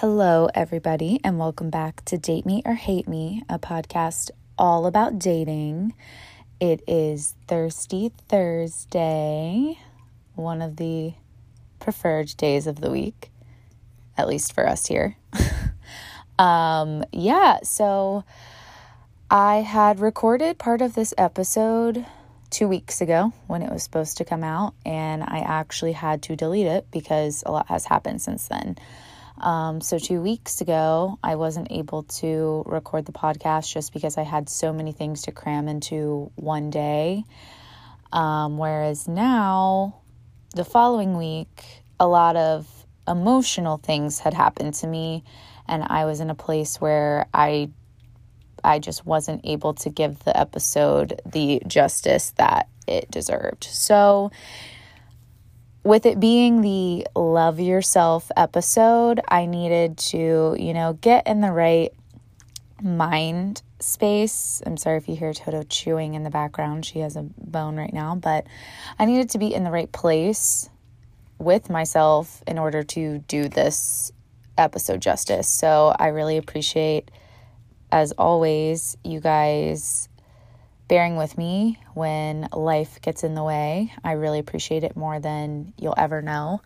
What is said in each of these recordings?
Hello, everybody, and welcome back to Date Me or Hate Me, a podcast all about dating. It is Thirsty Thursday, one of the preferred days of the week, at least for us here. So I had recorded part of this episode 2 weeks ago when it was supposed to come out, and I actually had to delete it because a lot has happened since then. So 2 weeks ago, I wasn't able to record the podcast just because I had so many things to cram into one day. Whereas now, the following week, a lot of emotional things had happened to me, and I was in a place where I just wasn't able to give the episode the justice that it deserved. So with it being the love yourself episode, I needed to, get in the right mind space. I'm sorry if you hear Toto chewing in the background. She has a bone right now, but I needed to be in the right place with myself in order to do this episode justice. So I really appreciate, as always, you guys bearing with me when life gets in the way. I really appreciate it more than you'll ever know.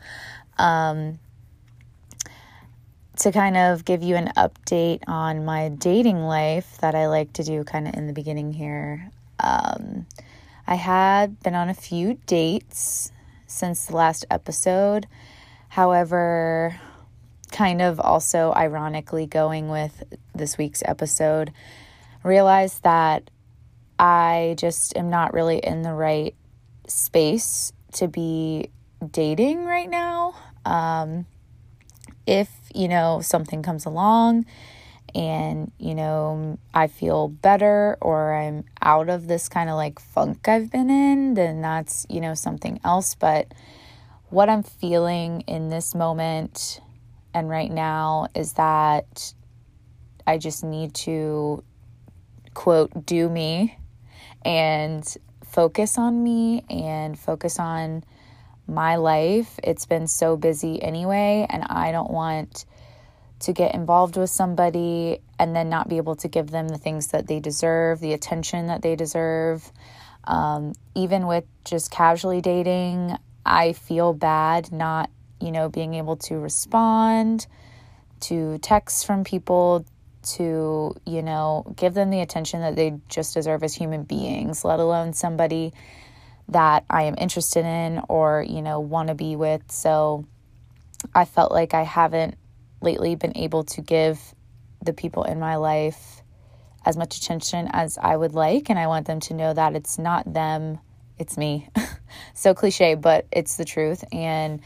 To kind of give you an update on my dating life that I like to do kind of in the beginning here. I had been on a few dates since the last episode. However, kind of also ironically going with this week's episode, realized that I just am not really in the right space to be dating right now. If, something comes along and, I feel better or I'm out of this kind of funk I've been in, then that's, something else. But what I'm feeling in this moment and right now is that I just need to, quote, do me. And focus on me and focus on my life. It's been so busy anyway, and I don't want to get involved with somebody and then not be able to give them the things that they deserve, the attention that they deserve. Even with just casually dating, I feel bad not, being able to respond to texts from people, to, give them the attention that they just deserve as human beings, let alone somebody that I am interested in or, want to be with. So I felt like I haven't lately been able to give the people in my life as much attention as I would like. And I want them to know that it's not them, it's me. So cliche, but it's the truth. And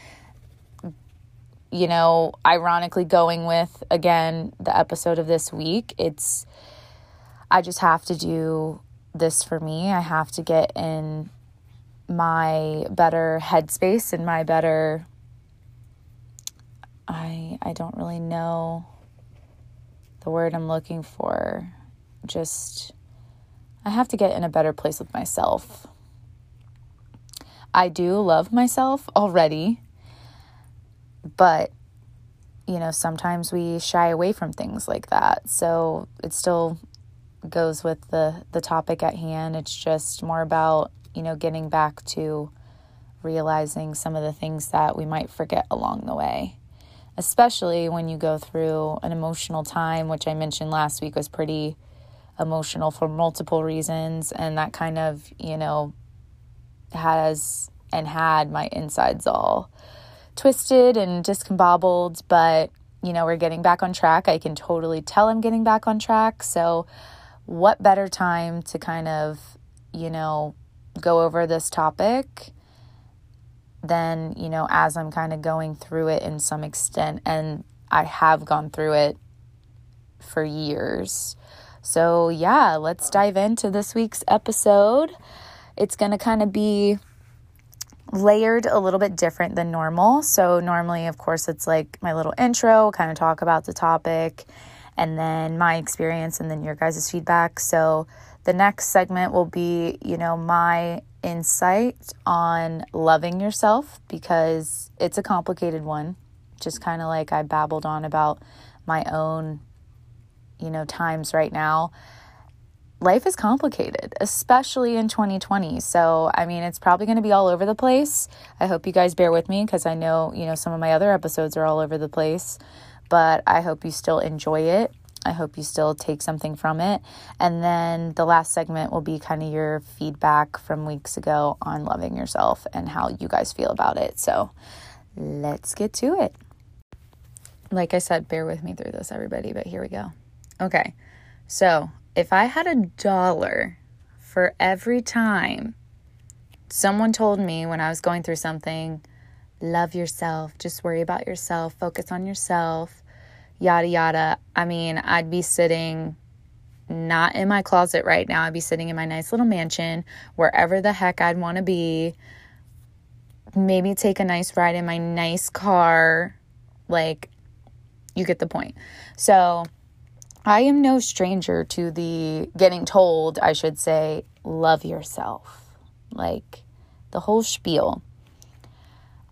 ironically going with, again, the episode of this week, I just have to do this for me. I have to get in my better headspace and my better, I don't really know the word I'm looking for. I have to get in a better place with myself. I do love myself already. But, sometimes we shy away from things like that. So it still goes with the topic at hand. It's just more about, getting back to realizing some of the things that we might forget along the way, especially when you go through an emotional time, which I mentioned last week was pretty emotional for multiple reasons. And that kind of, had my insides all twisted and discombobbled, but we're getting back on track. I can totally tell I'm getting back on track. So what better time to kind of, go over this topic than, as I'm kind of going through it in some extent, and I have gone through it for years. So yeah, let's dive into this week's episode. It's going to kind of be layered a little bit different than normal. So normally, of course, it's like my little intro, kind of talk about the topic and then my experience and then your guys' feedback. So the next segment will be, my insight on loving yourself, because it's a complicated one. just kind of like I babbled on about my own, times right now. Life is complicated, especially in 2020. So, it's probably going to be all over the place. I hope you guys bear with me because I know, some of my other episodes are all over the place, but I hope you still enjoy it. I hope you still take something from it. And then the last segment will be kind of your feedback from weeks ago on loving yourself and how you guys feel about it. So let's get to it. Like I said, bear with me through this, everybody, but here we go. Okay. So if I had $1 for every time someone told me when I was going through something, love yourself, just worry about yourself, focus on yourself, yada, yada. I'd be sitting not in my closet right now. I'd be sitting in my nice little mansion, wherever the heck I'd want to be. Maybe take a nice ride in my nice car. Like, you get the point. So I am no stranger to the getting told, I should say, love yourself. Like, the whole spiel.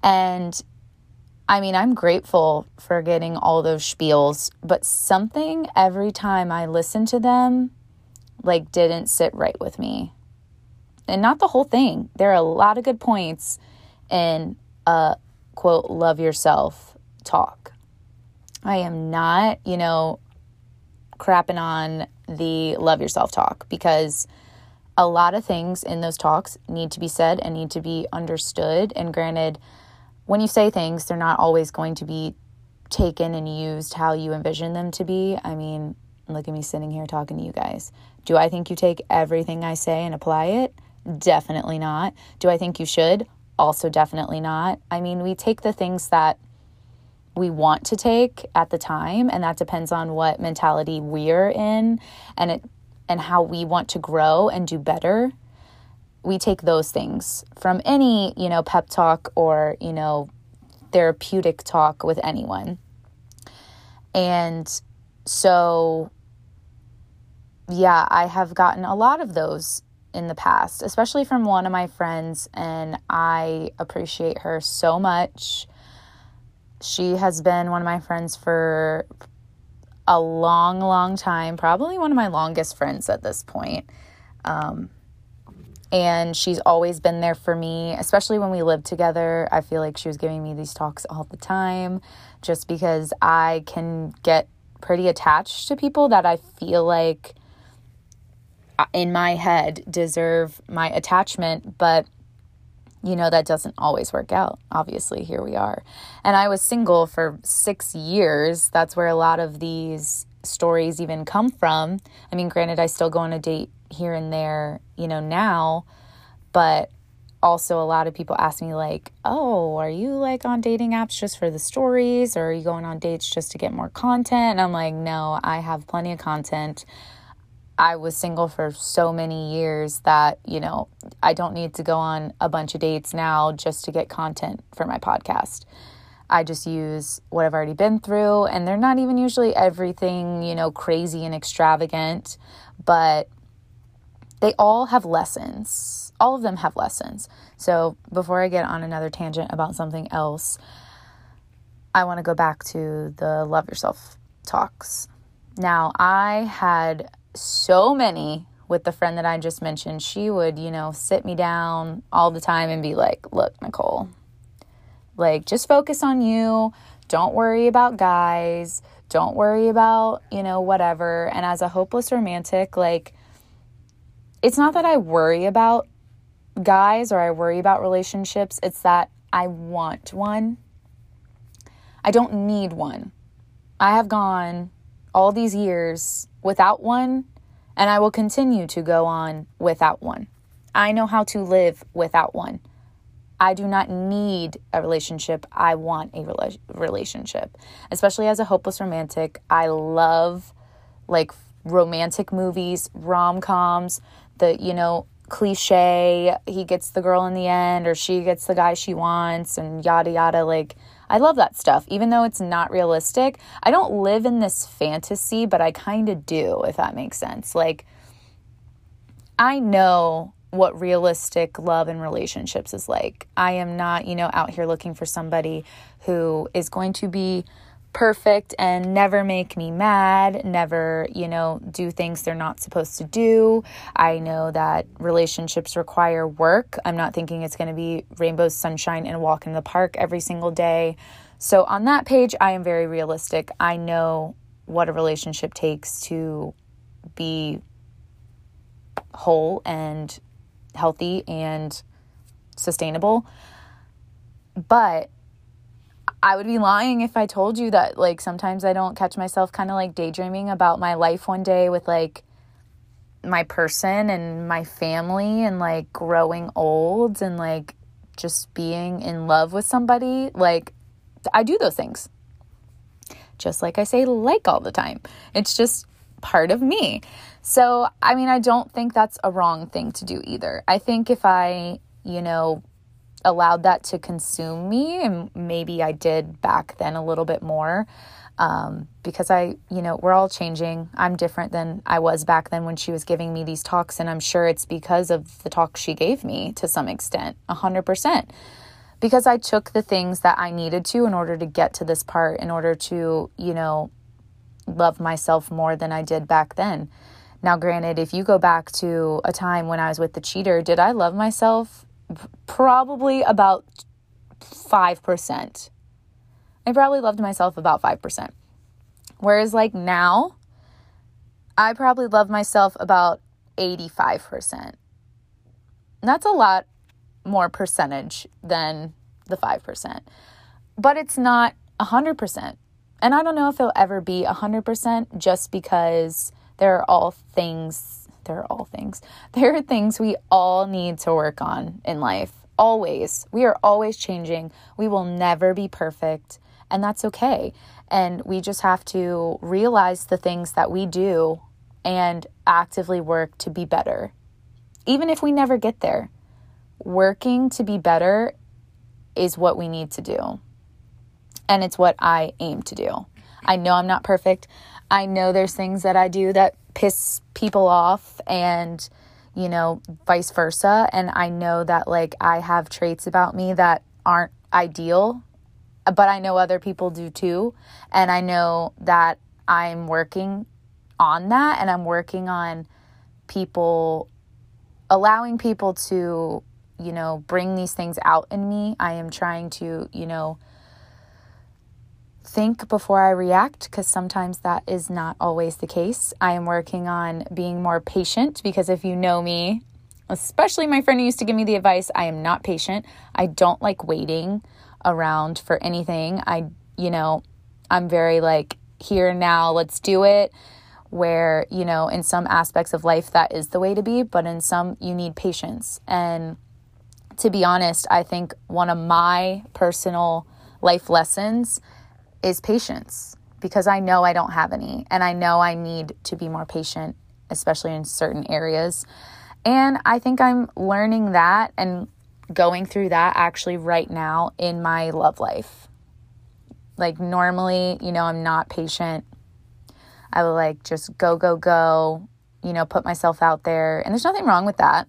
And I'm grateful for getting all those spiels, but something every time I listened to them, didn't sit right with me. And not the whole thing. There are a lot of good points in quote, love yourself talk. I am not, crapping on the love yourself talk because a lot of things in those talks need to be said and need to be understood. And granted, when you say things, they're not always going to be taken and used how you envision them to be. Look at me sitting here talking to you guys. Do I think you take everything I say and apply it? Definitely not. Do I think you should? Also definitely not. We take the things that we want to take at the time, and that depends on what mentality we're in and how we want to grow and do better. We take those things from any, pep talk or, therapeutic talk with anyone. And so, yeah, I have gotten a lot of those in the past, especially from one of my friends, and I appreciate her so much. She has been one of my friends for a long, long time, probably one of my longest friends at this point. And she's always been there for me, especially when we lived together. I feel like she was giving me these talks all the time just because I can get pretty attached to people that I feel like in my head deserve my attachment. But, that doesn't always work out. Obviously, here we are. And I was single for 6 years. That's where a lot of these stories even come from. Granted, I still go on a date here and there, now, but also a lot of people ask me oh, are you on dating apps just for the stories, or are you going on dates just to get more content? And I'm like, no, I have plenty of content. I was single for so many years that, I don't need to go on a bunch of dates now just to get content for my podcast. I just use what I've already been through, and they're not even usually everything, crazy and extravagant, but they all have lessons. All of them have lessons. So before I get on another tangent about something else, I want to go back to the love yourself talks. Now, I had so many with the friend that I just mentioned. She would, sit me down all the time and be like, look, Nicole, just focus on you. Don't worry about guys. Don't worry about, whatever. And as a hopeless romantic, it's not that I worry about guys or I worry about relationships. It's that I want one. I don't need one. I have gone all these years without one, and I will continue to go on without one. I know how to live without one. I do not need a relationship. I want a relationship. Especially as a hopeless romantic, I love, romantic movies, rom-coms, the, cliche, he gets the girl in the end or she gets the guy she wants and yada, yada. I love that stuff, even though it's not realistic. I don't live in this fantasy, but I kind of do, if that makes sense. I know what realistic love and relationships is like. I am not, out here looking for somebody who is going to be perfect and never make me mad, never, do things they're not supposed to do. I know that relationships require work. I'm not thinking it's going to be rainbows, sunshine, and a walk in the park every single day. So on that page, I am very realistic. I know what a relationship takes to be whole and healthy and sustainable. But I would be lying if I told you that, sometimes I don't catch myself kind of, daydreaming about my life one day with, my person and my family and, growing old and, just being in love with somebody. I do those things. Just like I say, all the time. It's just part of me. So, I don't think that's a wrong thing to do either. I think if I, allowed that to consume me, and maybe I did back then a little bit more, because I, we're all changing. I'm different than I was back then when she was giving me these talks, and I'm sure it's because of the talk she gave me to some extent, 100%, because I took the things that I needed to in order to get to this part, in order to, love myself more than I did back then. Now, granted, if you go back to a time when I was with the cheater, did I love myself? Probably about 5%. I probably loved myself about 5%. Whereas now, I probably love myself about 85%. That's a lot more percentage than the 5%. But it's not 100%. And I don't know if it'll ever be 100% just because there are things we all need to work on in life. Always. We are always changing. We will never be perfect. And that's okay. And we just have to realize the things that we do and actively work to be better. Even if we never get there, working to be better is what we need to do. And it's what I aim to do. I know I'm not perfect. I know there's things that I do that piss people off and, vice versa. And I know that I have traits about me that aren't ideal, but I know other people do too. And I know that I'm working on that, and I'm working on allowing people to, bring these things out in me. I am trying to, think before I react, because sometimes that is not always the case. I am working on being more patient, because if you know me, especially my friend who used to give me the advice, I am not patient. I don't like waiting around for anything. I'm very here now, let's do it, where, in some aspects of life that is the way to be, but in some you need patience. And to be honest, I think one of my personal life lessons is patience, because I know I don't have any, and I know I need to be more patient, especially in certain areas. And I think I'm learning that and going through that actually right now in my love life. Normally, I'm not patient. I will just go, put myself out there, and there's nothing wrong with that,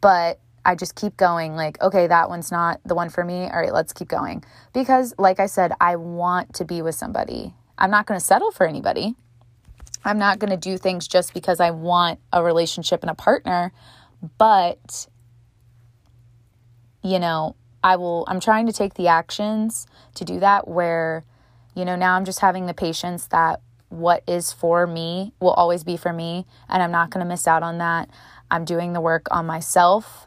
but I just keep going, okay, that one's not the one for me. All right, let's keep going. Because, I said, I want to be with somebody. I'm not going to settle for anybody. I'm not going to do things just because I want a relationship and a partner. But, I'm trying to take the actions to do that where, now I'm just having the patience that what is for me will always be for me. And I'm not going to miss out on that. I'm doing the work on myself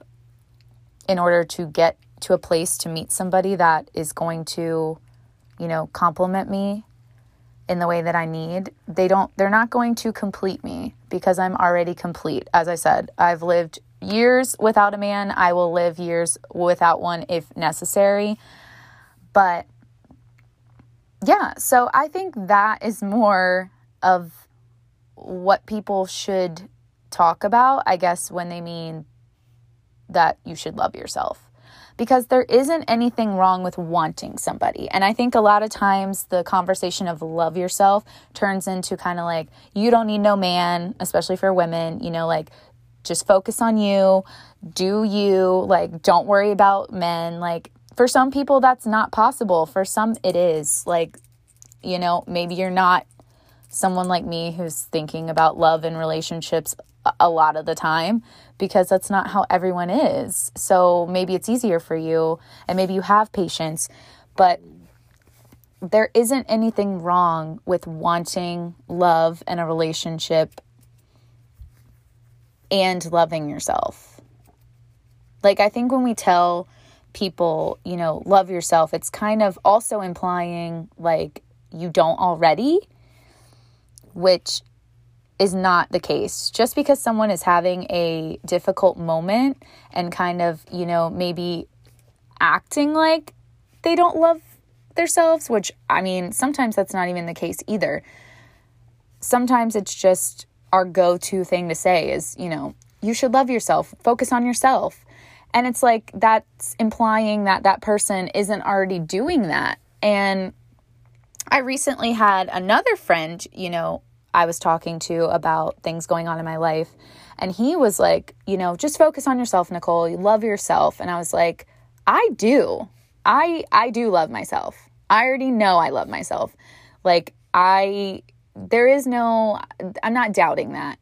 in order to get to a place to meet somebody that is going to, complement me in the way that I need. They're not going to complete me, because I'm already complete. As I said, I've lived years without a man. I will live years without one if necessary. But yeah, so I think that is more of what people should talk about, I guess, when they mean that you should love yourself, because there isn't anything wrong with wanting somebody. And I think a lot of times the conversation of love yourself turns into kind of you don't need no man, especially for women, Just focus on you, do you, like, don't worry about men. Like, for some people, that's not possible. For some, it is. Like, you know, maybe you're not someone like me who's thinking about love and relationships a lot of the time, because that's not how everyone is. So maybe it's easier for you, and maybe you have patience, but there isn't anything wrong with wanting love and a relationship and loving yourself. Like, I think when we tell people, you know, love yourself, it's kind of also implying like you don't already, which is not the case. Just because someone is having a difficult moment and kind of, you know, maybe acting like they don't love themselves, which, I mean, sometimes that's not even the case either. Sometimes it's just our go-to thing to say is, you know, you should love yourself, focus on yourself. And it's like, that's implying that that person isn't already doing that. And I recently had another friend, you know, I was talking to about things going on in my life, and he was like, you know, just focus on yourself, Nicole, you love yourself. And I was like, I do. I do love myself. I already know I love myself. Like, I'm not doubting that.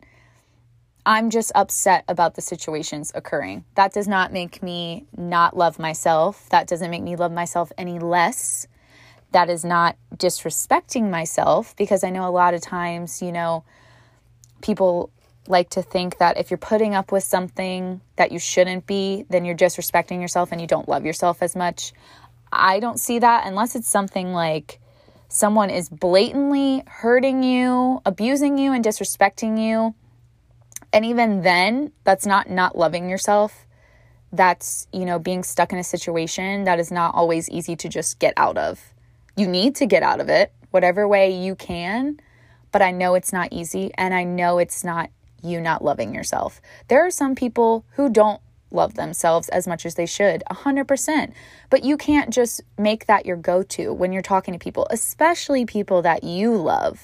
I'm just upset about the situations occurring. That does not make me not love myself. That doesn't make me love myself any less. That is not disrespecting myself, because I know a lot of times, you know, people like to think that if you're putting up with something that you shouldn't be, then you're disrespecting yourself and you don't love yourself as much. I don't see that unless it's something like someone is blatantly hurting you, abusing you, and disrespecting you. And even then, that's not loving yourself. That's, you know, being stuck in a situation that is not always easy to just get out of. You need to get out of it, whatever way you can, but I know it's not easy, and I know it's not you not loving yourself. There are some people who don't love themselves as much as they should, 100%, but you can't just make that your go-to when you're talking to people, especially people that you love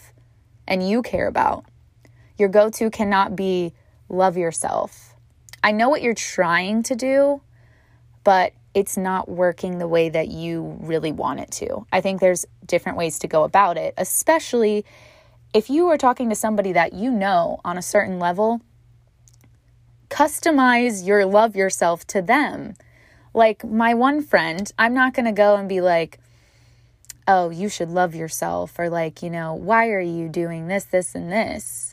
and you care about. Your go-to cannot be love yourself. I know what you're trying to do, but it's not working the way that you really want it to. I think there's different ways to go about it, especially if you are talking to somebody that you know on a certain level. Customize your love yourself to them. Like my one friend, I'm not going to go and be like, oh, you should love yourself, or like, you know, why are you doing this, this, and this?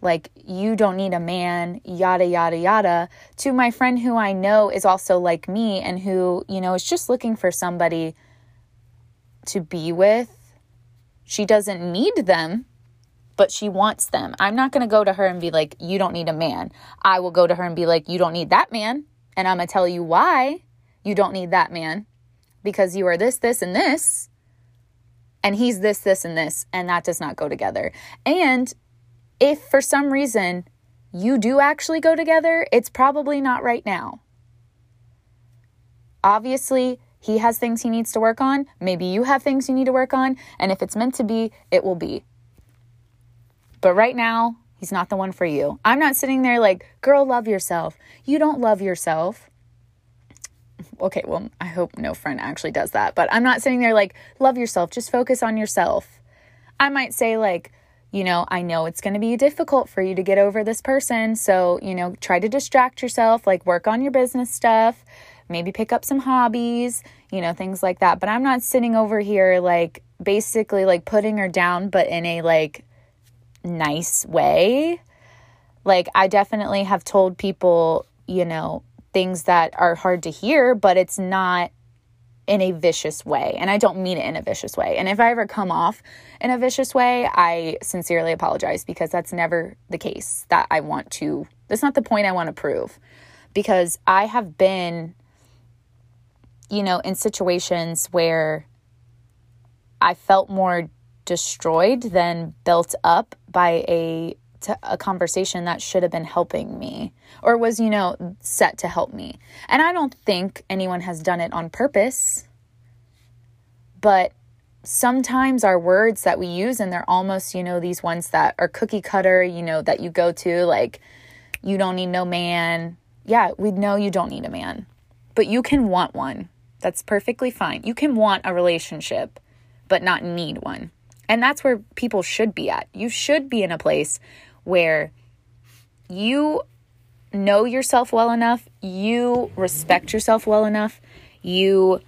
Like, you don't need a man, yada, yada, yada, to my friend who I know is also like me and who, you know, is just looking for somebody to be with. She doesn't need them, but she wants them. I'm not going to go to her and be like, you don't need a man. I will go to her and be like, you don't need that man. And I'm going to tell you why you don't need that man, because you are this, this, and this, and he's this, this, and this, and that does not go together. And if for some reason you do actually go together, it's probably not right now. Obviously, he has things he needs to work on. Maybe you have things you need to work on. And if it's meant to be, it will be. But right now, he's not the one for you. I'm not sitting there like, girl, love yourself. You don't love yourself. Okay, well, I hope no friend actually does that. But I'm not sitting there like, love yourself. Just focus on yourself. I might say like, you know, I know it's going to be difficult for you to get over this person. So, you know, try to distract yourself, like work on your business stuff, maybe pick up some hobbies, you know, things like that. But I'm not sitting over here like basically like putting her down, but in a like nice way. Like I definitely have told people, you know, things that are hard to hear, but it's not in a vicious way. And I don't mean it in a vicious way. And if I ever come off in a vicious way, I sincerely apologize, because that's never the case that I want to. That's not the point I want to prove, because I have been, you know, in situations where I felt more destroyed than built up by a conversation that should have been helping me, or was, you know, set to help me. And I don't think anyone has done it on purpose, but sometimes our words that we use, and they're almost, you know, these ones that are cookie cutter, you know, that you go to like, you don't need no man. Yeah, we know you don't need a man, but you can want one. That's perfectly fine. You can want a relationship, but not need one. And that's where people should be at. You should be in a place where you know yourself well enough, you respect yourself well enough, you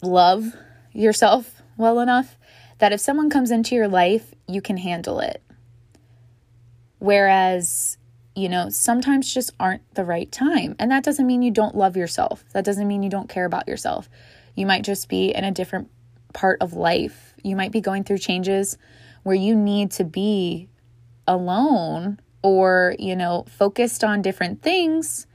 love yourself well enough that if someone comes into your life, you can handle it. Whereas, sometimes just aren't the right time. And that doesn't mean you don't love yourself. That doesn't mean you don't care about yourself. You might just be in a different part of life. You might be going through changes where you need to be alone or, focused on different things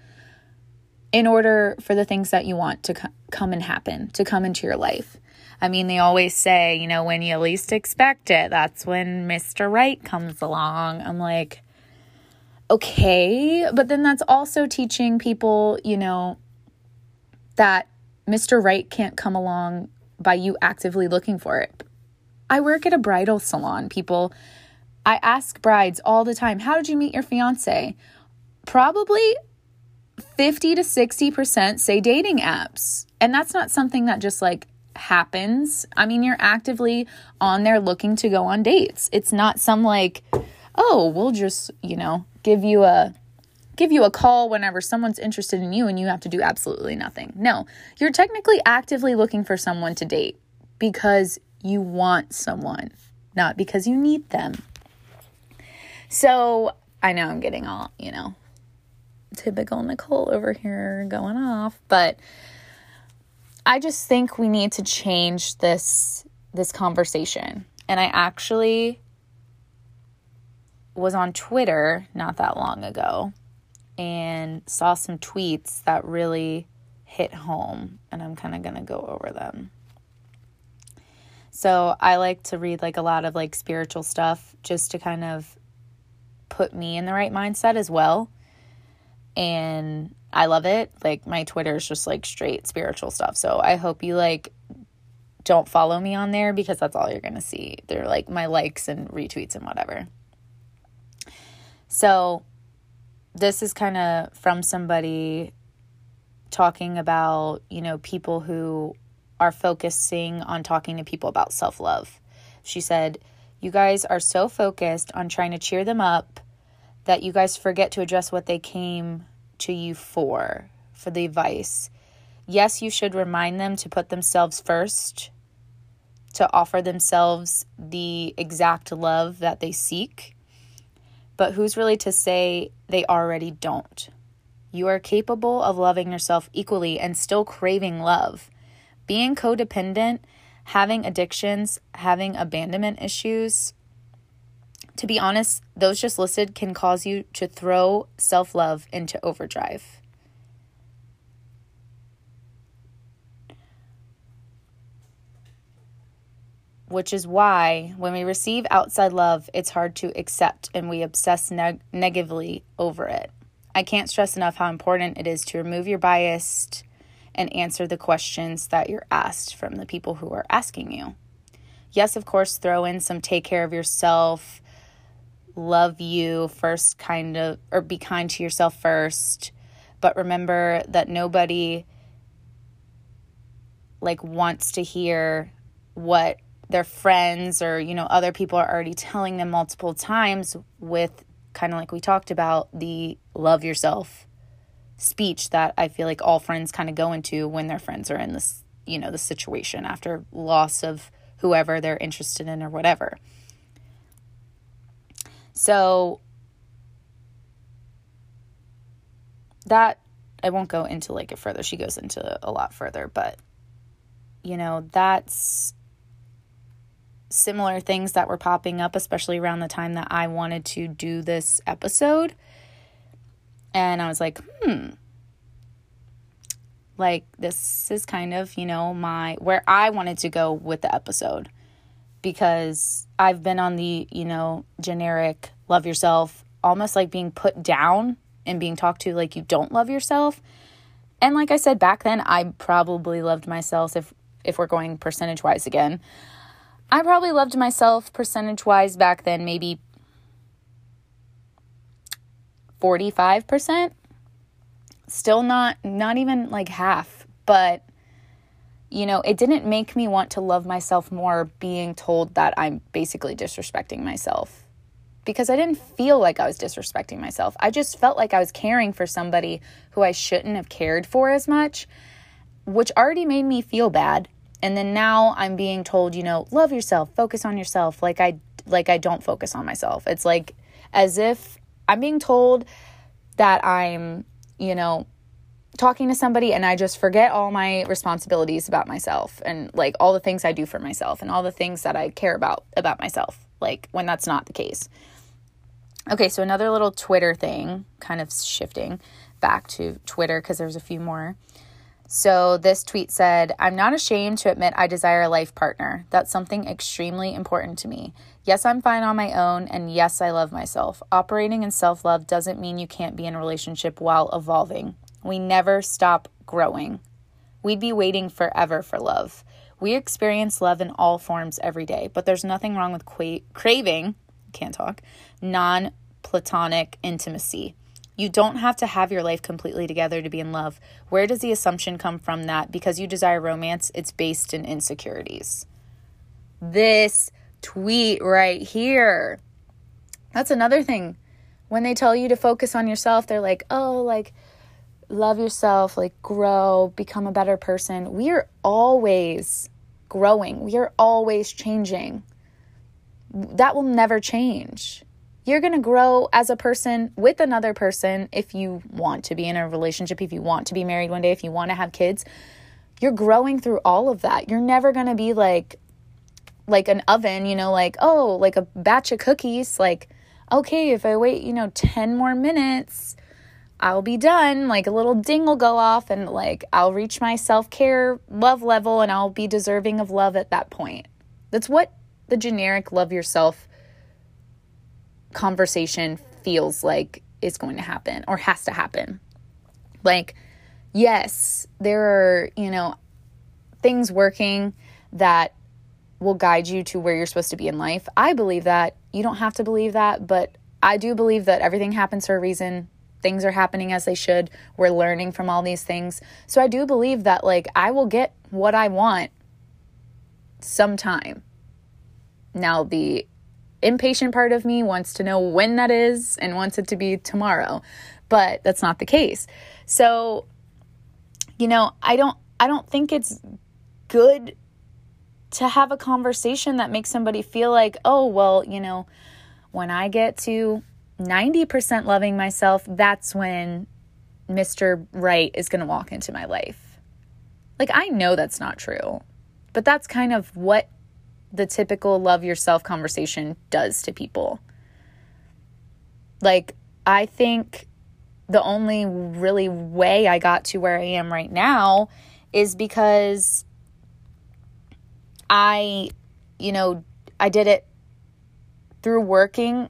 in order for the things that you want to come and happen, to come into your life. I mean, they always say, when you least expect it, that's when Mr. Right comes along. I'm like, okay, but then that's also teaching people, that Mr. Right can't come along by you actively looking for it. I work at a bridal salon, people. I ask brides all the time, how did you meet your fiance? Probably 50 to 60% say dating apps. And that's not something that just happens. I mean, you're actively on there looking to go on dates. It's not some we'll just, give you a call whenever someone's interested in you and you have to do absolutely nothing. No, you're technically actively looking for someone to date because you want someone, not because you need them. So I know I'm getting all, typical Nicole over here going off, but I just think we need to change this conversation. And I actually was on Twitter not that long ago and saw some tweets that really hit home, and I'm kind of going to go over them. So I like to read a lot of spiritual stuff just to kind of put me in the right mindset as well. And I love it. My Twitter is just straight spiritual stuff. So I hope you don't follow me on there because that's all you're going to see. They're my likes and retweets and whatever. So this is kind of from somebody talking about, people who are focusing on talking to people about self-love. She said, you guys are so focused on trying to cheer them up that you guys forget to address what they came to you for the advice. Yes, you should remind them to put themselves first, to offer themselves the exact love that they seek. But who's really to say they already don't? You are capable of loving yourself equally and still craving love. Being codependent, having addictions, having abandonment issues, to be honest, those just listed can cause you to throw self-love into overdrive. Which is why when we receive outside love, it's hard to accept and we obsess negatively over it. I can't stress enough how important it is to remove your bias and answer the questions that you're asked from the people who are asking you. Yes, of course, throw in some take care of yourself, love you first or be kind to yourself first. But remember that nobody wants to hear what their friends or, other people are already telling them multiple times with kind of we talked about the love yourself speech that I feel all friends kind of go into when their friends are in this, the situation after loss of whoever they're interested in or whatever. So that I won't go into it further. She goes into a lot further, but that's similar things that were popping up, especially around the time that I wanted to do this episode. And I was this is kind of, where I wanted to go with the episode. Because I've been on the, generic love yourself, almost being put down and being talked to you don't love yourself. And I said back then, I probably loved myself if we're going percentage-wise again. I probably loved myself percentage-wise back then, maybe 45%. Still not even like half, but you know, it didn't make me want to love myself more being told that I'm basically disrespecting myself, because I didn't feel like I was disrespecting myself. I just felt like I was caring for somebody who I shouldn't have cared for as much, which already made me feel bad. And then now I'm being told, you know, love yourself, focus on yourself. Like I don't focus on myself. It's like as if I'm being told that I'm, you know, talking to somebody and I just forget all my responsibilities about myself and like all the things I do for myself and all the things that I care about myself, like when that's not the case. Okay, so another little Twitter thing, kind of shifting back to Twitter because there's a few more. So this tweet said, I'm not ashamed to admit I desire a life partner. That's something extremely important to me. Yes, I'm fine on my own, and yes, I love myself. Operating in self-love doesn't mean you can't be in a relationship while evolving. We never stop growing. We'd be waiting forever for love. We experience love in all forms every day, but there's nothing wrong with craving, can't talk, non-platonic intimacy. You don't have to have your life completely together to be in love. Where does the assumption come from that because you desire romance, it's based in insecurities? This tweet right here. That's another thing. When they tell you to focus on yourself, they're like, oh, like, love yourself, like, grow, become a better person. We are always growing. We are always changing. That will never change. You're going to grow as a person with another person if you want to be in a relationship, if you want to be married one day, if you want to have kids. You're growing through all of that. You're never going to be like an oven, you know, like, oh, like a batch of cookies. Like, okay, if I wait, you know, 10 more minutes, I'll be done. Like a little ding will go off and like I'll reach my self-care love level and I'll be deserving of love at that point. That's what the generic love yourself conversation feels like is going to happen or has to happen. Like, yes, there are, you know, things working that will guide you to where you're supposed to be in life. I believe that. You don't have to believe that, but I do believe that everything happens for a reason. Things are happening as they should. We're learning from all these things. So I do believe that, like, I will get what I want sometime. Now, the impatient part of me wants to know when that is and wants it to be tomorrow, but that's not the case. So, you know, I don't think it's good to have a conversation that makes somebody feel like, oh, well, you know, when I get to 90% loving myself, that's when Mr. Right is going to walk into my life. Like, I know that's not true, but that's kind of what the typical love yourself conversation does to people. Like, I think the only really way I got to where I am right now is because I, you know, I did it through working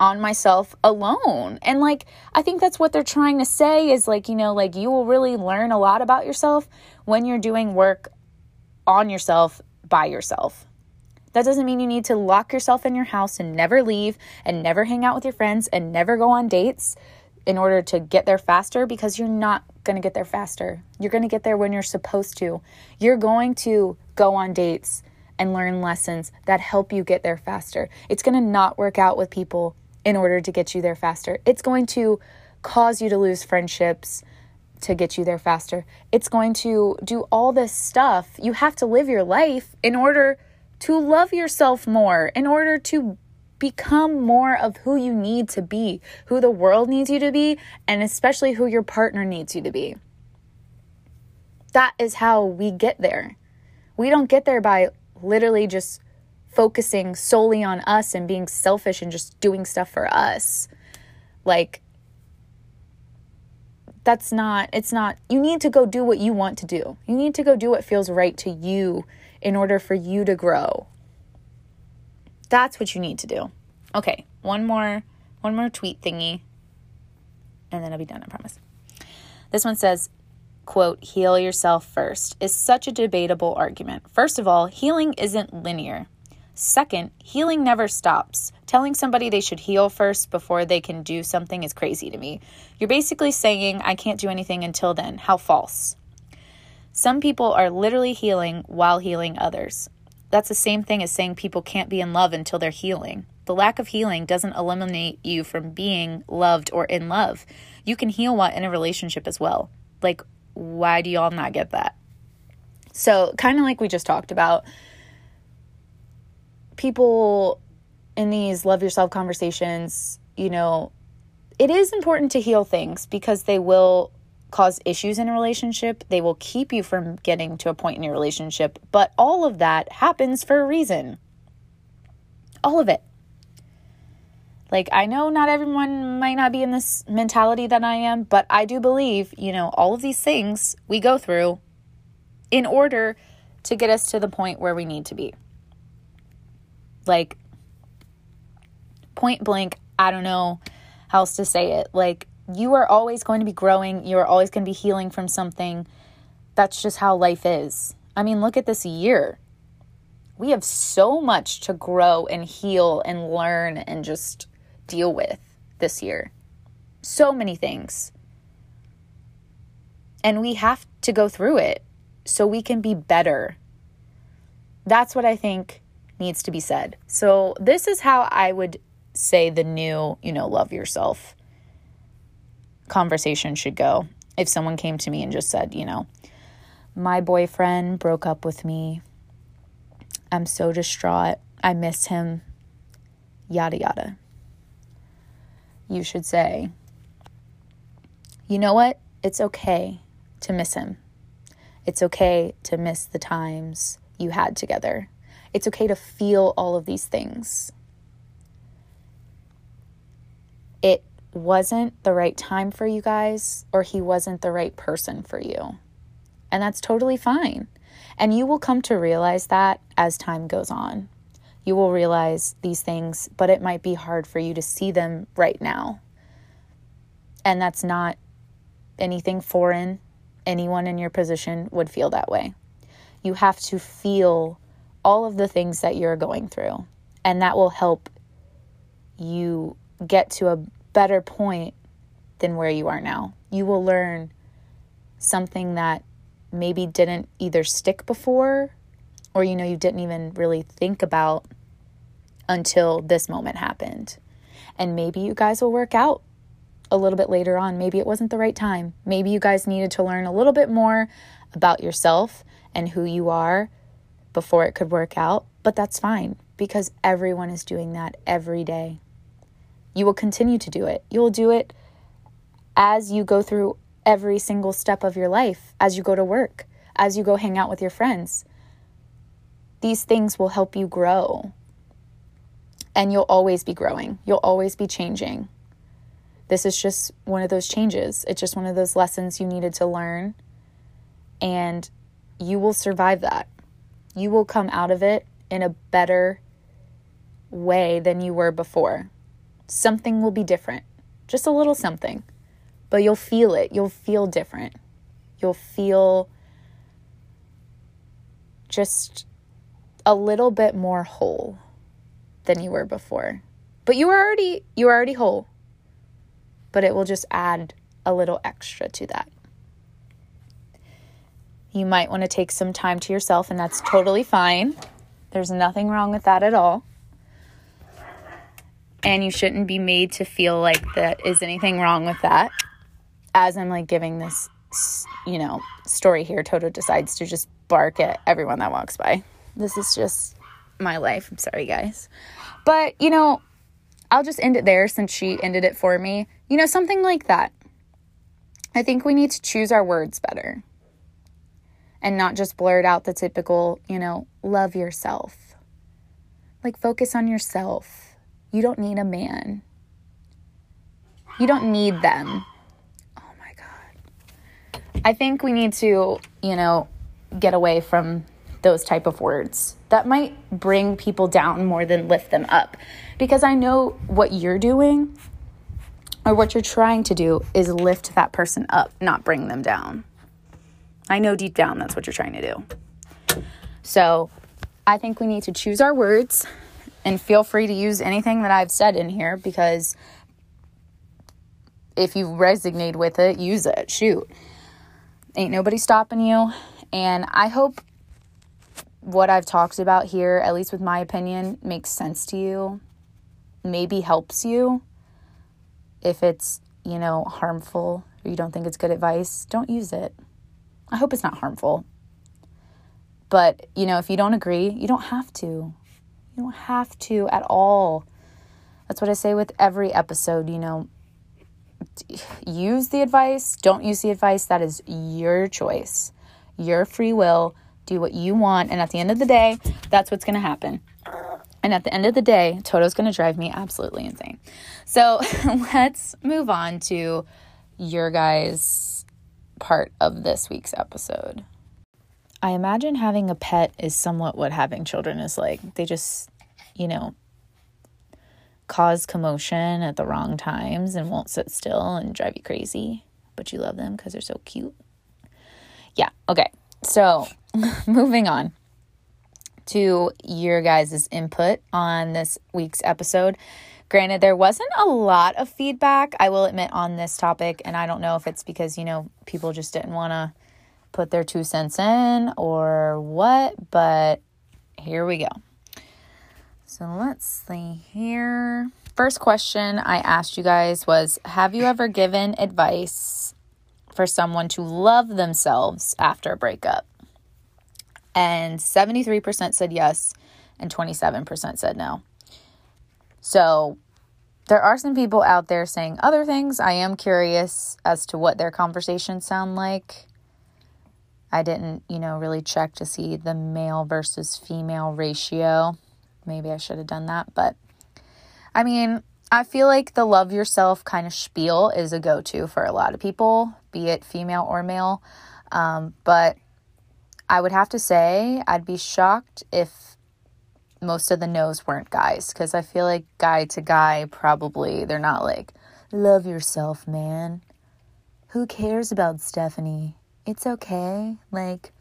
on myself alone. And like, I think that's what they're trying to say is like, you know, like you will really learn a lot about yourself when you're doing work on yourself by yourself. That doesn't mean you need to lock yourself in your house and never leave and never hang out with your friends and never go on dates in order to get there faster, because you're not going to get there faster. You're going to get there when you're supposed to. You're going to go on dates and learn lessons that help you get there faster. It's going to not work out with people in order to get you there faster. It's going to cause you to lose friendships to get you there faster. It's going to do all this stuff. You have to live your life in order to love yourself more, in order to become more of who you need to be, who the world needs you to be, and especially who your partner needs you to be. That is how we get there. We don't get there by literally just focusing solely on us and being selfish and just doing stuff for us. Like, you need to go do what you want to do. You need to go do what feels right to you in order for you to grow. That's what you need to do. Okay, one more tweet thingy, and then I'll be done, I promise. This one says, quote, heal yourself first is such a debatable argument. First of all, healing isn't linear. Second, healing never stops. Telling somebody they should heal first before they can do something is crazy to me. You're basically saying, I can't do anything until then. How false. Some people are literally healing while healing others. That's the same thing as saying people can't be in love until they're healing. The lack of healing doesn't eliminate you from being loved or in love. You can heal while in a relationship as well. Like, why do y'all not get that? So kind of like we just talked about, people in these love yourself conversations, you know, it is important to heal things because they will cause issues in a relationship. They will keep you from getting to a point in your relationship. But all of that happens for a reason. All of it. Like, I know not everyone might not be in this mentality that I am, but I do believe, you know, all of these things we go through in order to get us to the point where we need to be. Like, point blank, I don't know how else to say it. Like, you are always going to be growing. You are always going to be healing from something. That's just how life is. I mean, look at this year. We have so much to grow and heal and learn and just deal with this year. So many things. And we have to go through it so we can be better. That's what I think needs to be said. So this is how I would say the new, you know, love yourself conversation should go. If someone came to me and just said, you know, my boyfriend broke up with me. I'm so distraught. I miss him. Yada, yada. You should say, you know what? It's okay to miss him. It's okay to miss the times you had together. It's okay to feel all of these things. It wasn't the right time for you guys, or he wasn't the right person for you. And that's totally fine. And you will come to realize that as time goes on. You will realize these things, but it might be hard for you to see them right now. And that's not anything foreign. Anyone in your position would feel that way. You have to feel all of the things that you're going through, and that will help you get to a better point than where you are now. You will learn something that maybe didn't either stick before, or, you know, you didn't even really think about until this moment happened. And maybe you guys will work out a little bit later on. Maybe it wasn't the right time. Maybe you guys needed to learn a little bit more about yourself and who you are before it could work out. But that's fine, because everyone is doing that every day. You will continue to do it. You'll do it as you go through every single step of your life, as you go to work, as you go hang out with your friends. These things will help you grow. And you'll always be growing. You'll always be changing. This is just one of those changes. It's just one of those lessons you needed to learn. And you will survive that. You will come out of it in a better way than you were before. Something will be different. Just a little something. But you'll feel it. You'll feel different. You'll feel just a little bit more whole than you were before. But you were already whole. But it will just add a little extra to that. You might want to take some time to yourself, and that's totally fine. There's nothing wrong with that at all. And you shouldn't be made to feel like that is anything wrong with that. As I'm like giving this, you know, story here, Toto decides to just bark at everyone that walks by. This is just my life. I'm sorry, guys. But, you know, I'll just end it there since she ended it for me. You know, something like that. I think we need to choose our words better. And not just blurt out the typical, you know, love yourself. Like, focus on yourself. You don't need a man. You don't need them. Oh, my God. I think we need to, you know, get away from those type of words. That might bring people down more than lift them up. Because I know what you're doing or what you're trying to do is lift that person up, not bring them down. I know deep down that's what you're trying to do. So I think we need to choose our words, and feel free to use anything that I've said in here, because if you resonate with it, use it. Shoot. Ain't nobody stopping you. And I hope what I've talked about here, at least with my opinion, makes sense to you. Maybe helps you. If it's, harmful or you don't think it's good advice, don't use it. I hope it's not harmful. But, if you don't agree, you don't have to. You don't have to at all. That's what I say with every episode, Use the advice, don't use the advice. That is your choice, your free will. Do what you want. And at the end of the day, that's what's going to happen. And at the end of the day, Toto's going to drive me absolutely insane. So let's move on to your guys' part of this week's episode. I imagine having a pet is somewhat what having children is like. They just, cause commotion at the wrong times and won't sit still and drive you crazy. But you love them because they're so cute. Yeah, okay. So moving on to your guys' input on this week's episode. Granted, there wasn't a lot of feedback, I will admit, on this topic. And I don't know if it's because, people just didn't want to put their 2 cents in or what. But here we go. So let's see here. First question I asked you guys was, have you ever given advice for someone to love themselves after a breakup? And 73% said yes, and 27% said no. So there are some people out there saying other things. I am curious as to what their conversations sound like. I didn't, really check to see the male versus female ratio. Maybe I should have done that. But, I feel like the love yourself kind of spiel is a go-to for a lot of people, be it female or male. But I would have to say I'd be shocked if most of the no's weren't guys, because I feel like guy to guy, probably they're not like, love yourself, man. Who cares about Stephanie? It's okay. Like,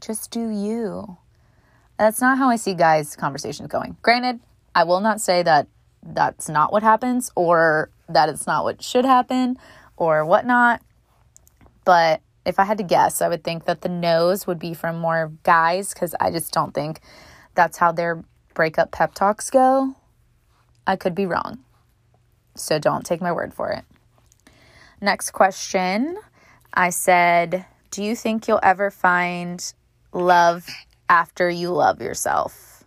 just do you. That's not how I see guys' conversations going. Granted, I will not say that that's not what happens or that it's not what should happen or whatnot, but if I had to guess, I would think that the no's would be from more guys, because I just don't think that's how their breakup pep talks go. I could be wrong, so don't take my word for it. Next question, I said, do you think you'll ever find love after you love yourself?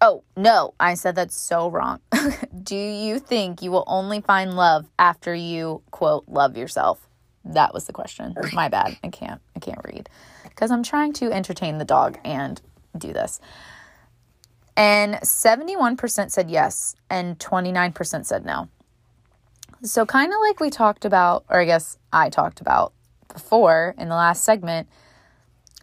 Oh, no, I said that's so wrong. Do you think you will only find love after you, quote, love yourself? That was the question. My bad. I can't read because I'm trying to entertain the dog and do this. And 71% said yes, and 29% said no. So kind of like we talked about, or I guess I talked about before in the last segment,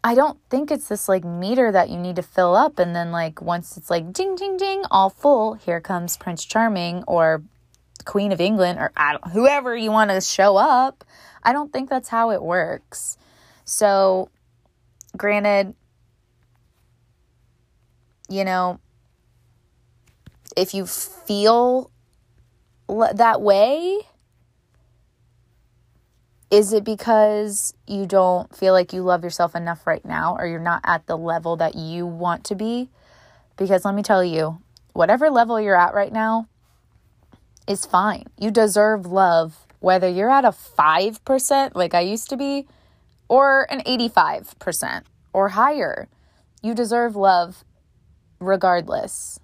I don't think it's this like meter that you need to fill up. And then once it's like ding, ding, ding, all full, here comes Prince Charming or Queen of England or whoever you want to show up. I don't think that's how it works. So, granted, if you feel that way, is it because you don't feel like you love yourself enough right now, or you're not at the level that you want to be? Because let me tell you, whatever level you're at right now is fine. You deserve love. Whether you're at a 5%, like I used to be, or an 85% or higher, you deserve love regardless.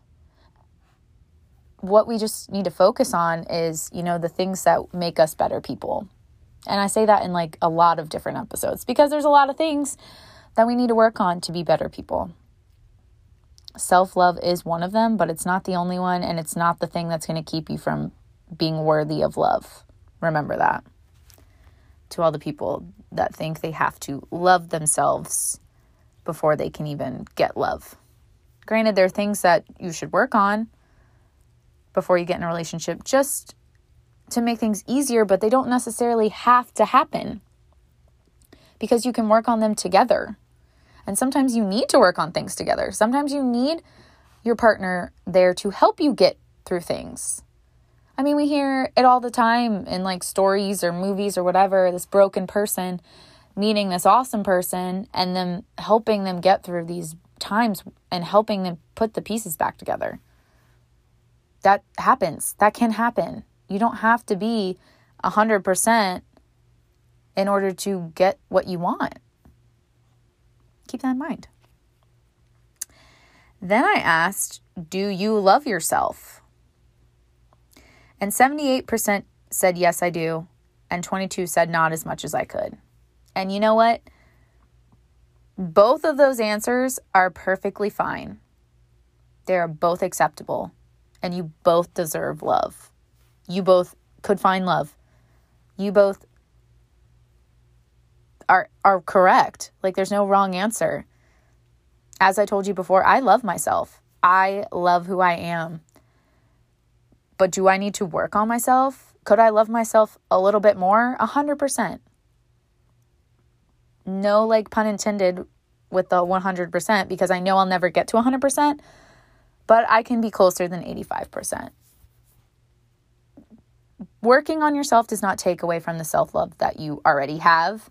What we just need to focus on is, the things that make us better people. And I say that in a lot of different episodes, because there's a lot of things that we need to work on to be better people. Self-love is one of them, but it's not the only one, and it's not the thing that's going to keep you from being worthy of love. Remember that. To all the people that think they have to love themselves before they can even get love. Granted, there are things that you should work on before you get in a relationship just to make things easier, but they don't necessarily have to happen because you can work on them together. And sometimes you need to work on things together. Sometimes you need your partner there to help you get through things. I mean, we hear it all the time in like stories or movies or whatever, this broken person meeting this awesome person and then helping them get through these times and helping them put the pieces back together. That happens. That can happen. You don't have to be 100% in order to get what you want. Keep that in mind. Then I asked, do you love yourself? And 78% said, yes, I do. And 22% said, not as much as I could. And you know what? Both of those answers are perfectly fine. They are both acceptable. And you both deserve love. You both could find love. You both are correct. Like, there's no wrong answer. As I told you before, I love myself. I love who I am. But do I need to work on myself? Could I love myself a little bit more? 100%. No, like, pun intended with the 100%, because I know I'll never get to 100%, but I can be closer than 85%. Working on yourself does not take away from the self-love that you already have.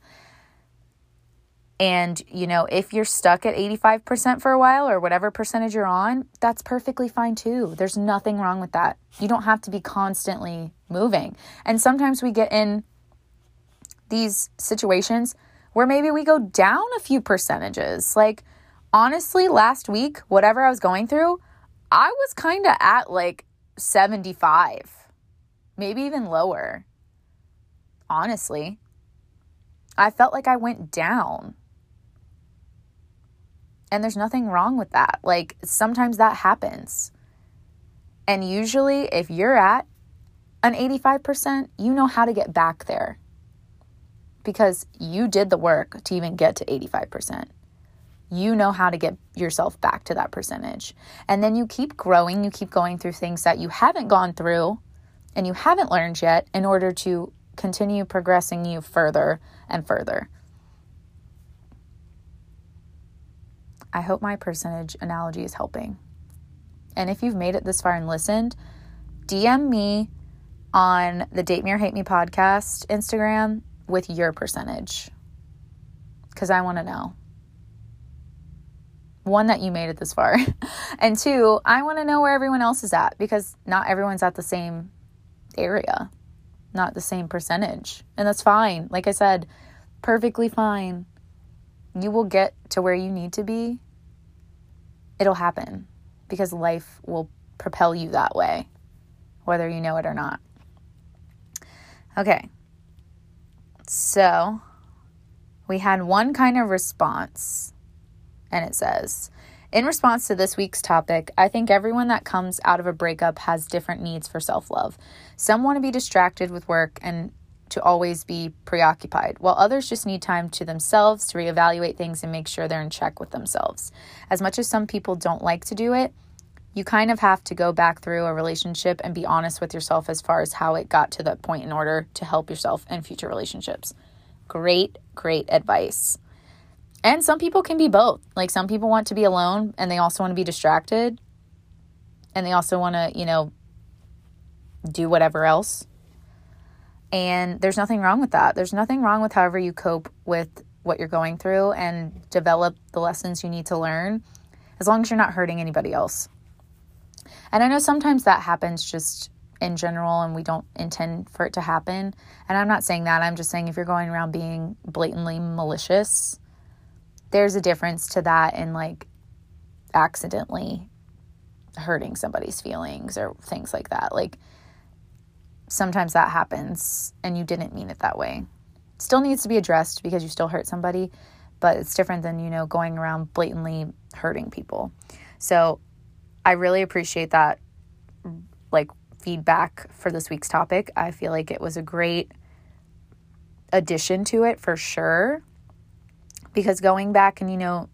And, you know, if you're stuck at 85% for a while or whatever percentage you're on, that's perfectly fine too. There's nothing wrong with that. You don't have to be constantly moving. And sometimes we get in these situations where maybe we go down a few percentages. Like, honestly, last week, whatever I was going through, I was kind of at like 75, maybe even lower. Honestly, I felt like I went down. And there's nothing wrong with that. Like, sometimes that happens. And usually if you're at an 85%, you know how to get back there because you did the work to even get to 85%. You know how to get yourself back to that percentage. And then you keep growing. You keep going through things that you haven't gone through and you haven't learned yet in order to continue progressing you further and further. I hope my percentage analogy is helping. And if you've made it this far and listened, DM me on the Date Me or Hate Me podcast Instagram with your percentage, because I want to know. One, that you made it this far. And two, I want to know where everyone else is at, because not everyone's at the same area, not the same percentage. And that's fine. Like I said, perfectly fine. You will get to where you need to be. It'll happen because life will propel you that way, whether you know it or not. Okay. So we had one kind of response, and it says, in response to this week's topic, I think everyone that comes out of a breakup has different needs for self-love. Some want to be distracted with work and to always be preoccupied, while others just need time to themselves to reevaluate things and make sure they're in check with themselves. As much as some people don't like to do it, you kind of have to go back through a relationship and be honest with yourself as far as how it got to that point in order to help yourself in future relationships. Great, great advice. And some people can be both. Like, some people want to be alone and they also want to be distracted and they also want to, you know, do whatever else. And there's nothing wrong with that. There's nothing wrong with however you cope with what you're going through and develop the lessons you need to learn, as long as you're not hurting anybody else. And I know sometimes that happens just in general and we don't intend for it to happen. And I'm not saying that. I'm just saying if you're going around being blatantly malicious, there's a difference to that and like accidentally hurting somebody's feelings or things like that. Like, sometimes that happens and you didn't mean it that way. Still needs to be addressed because you still hurt somebody, but it's different than, you know, going around blatantly hurting people. So I really appreciate that, like, feedback for this week's topic. I feel like it was a great addition to it for sure. Because going back and, you know,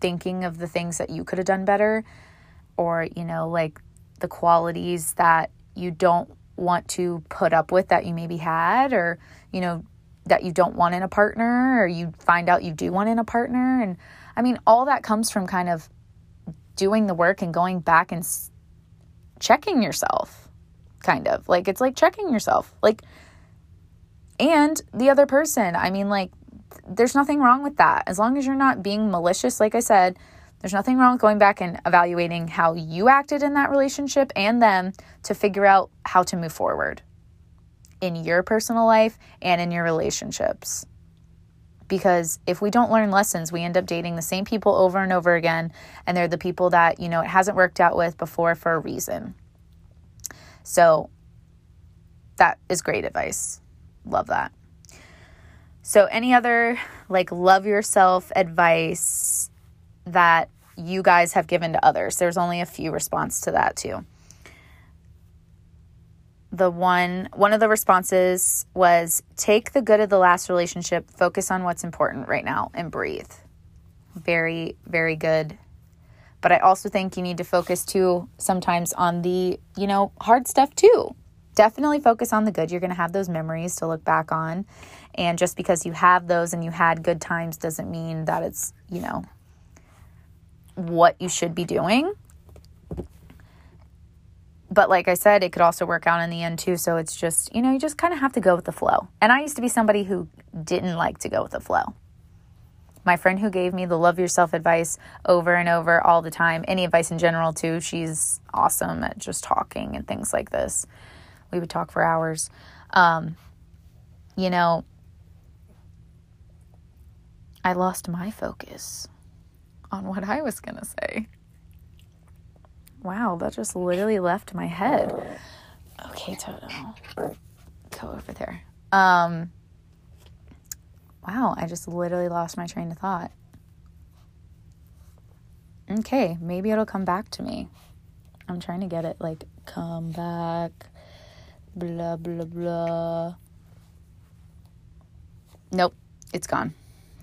thinking of the things that you could have done better or, you know, like the qualities that you don't want to put up with that you maybe had, or, you know, that you don't want in a partner, or you find out you do want in a partner. And I mean, all that comes from kind of doing the work and going back and checking yourself, kind of. Like, it's like checking yourself. Like, and the other person. I mean, like, there's nothing wrong with that. As long as you're not being malicious, like I said, there's nothing wrong with going back and evaluating how you acted in that relationship and them to figure out how to move forward in your personal life and in your relationships. Because if we don't learn lessons, we end up dating the same people over and over again. And they're the people that, you know, it hasn't worked out with before for a reason. So that is great advice. Love that. So any other like love yourself advice that you guys have given to others? There's only a few responses to that too. One of the responses was, take the good of the last relationship, focus on what's important right now, and breathe. Very, very good. But I also think you need to focus too sometimes on the, you know, hard stuff too. Definitely focus on the good. You're going to have those memories to look back on. And just because you have those and you had good times doesn't mean that it's, you know, what you should be doing. But like I said, it could also work out in the end too. So it's just, you know, you just kind of have to go with the flow. And I used to be somebody who didn't like to go with the flow. My friend who gave me the love yourself advice over and over all the time, any advice in general too, she's awesome at just talking and things like this. We would talk for hours. You know, I lost my focus on what I was going to say. Wow, that just literally left my head. Okay, Toto. Go over there. Wow, I just literally lost my train of thought. Okay, maybe it'll come back to me. I'm trying to get it, like, come back, blah, blah, blah. Nope, it's gone.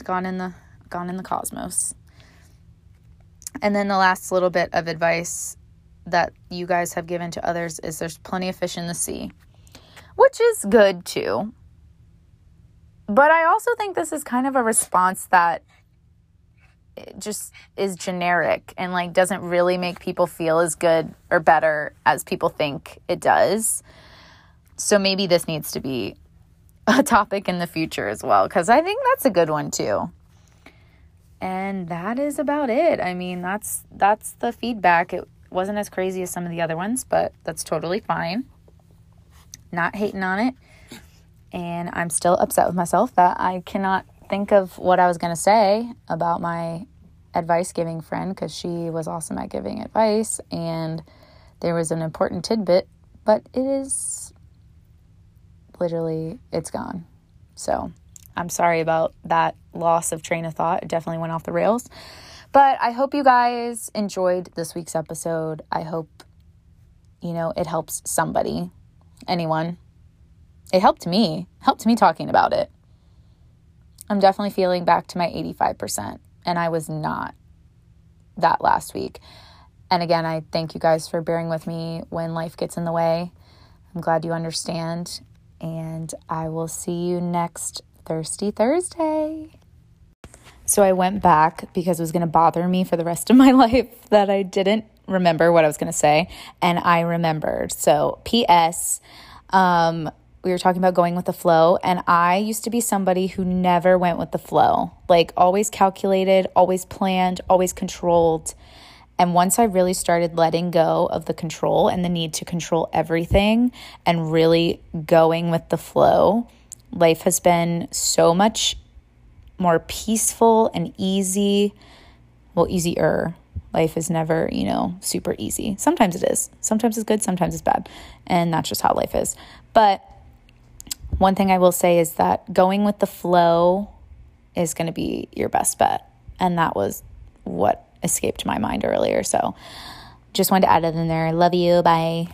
Gone in the cosmos. And then the last little bit of advice that you guys have given to others is, there's plenty of fish in the sea, which is good too. But I also think this is kind of a response that it just is generic and like doesn't really make people feel as good or better as people think it does. So maybe this needs to be a topic in the future as well, because I think that's a good one too. And that is about it. I mean, that's the feedback. It wasn't as crazy as some of the other ones, but that's totally fine. Not hating on it. And I'm still upset with myself that I cannot think of what I was going to say about my advice-giving friend, because she was awesome at giving advice. And there was an important tidbit, but it is literally, it's gone. So I'm sorry about that loss of train of thought. It definitely went off the rails. But I hope you guys enjoyed this week's episode. I hope, you know, it helps somebody, anyone. It helped me talking about it. I'm definitely feeling back to my 85%, and I was not that last week. And again, I thank you guys for bearing with me when life gets in the way. I'm glad you understand, and I will see you next Thirsty Thursday. So I went back because it was going to bother me for the rest of my life that I didn't remember what I was going to say. And I remembered. So P.S. We were talking about going with the flow. And I used to be somebody who never went with the flow. Like, always calculated, always planned, always controlled. And once I really started letting go of the control and the need to control everything and really going with the flow, life has been so much more peaceful and easy. Well, easier. Life is never, you know, super easy. Sometimes it is. Sometimes it's good. Sometimes it's bad. And that's just how life is. But one thing I will say is that going with the flow is going to be your best bet. And that was what escaped my mind earlier. So just wanted to add it in there. Love you. Bye.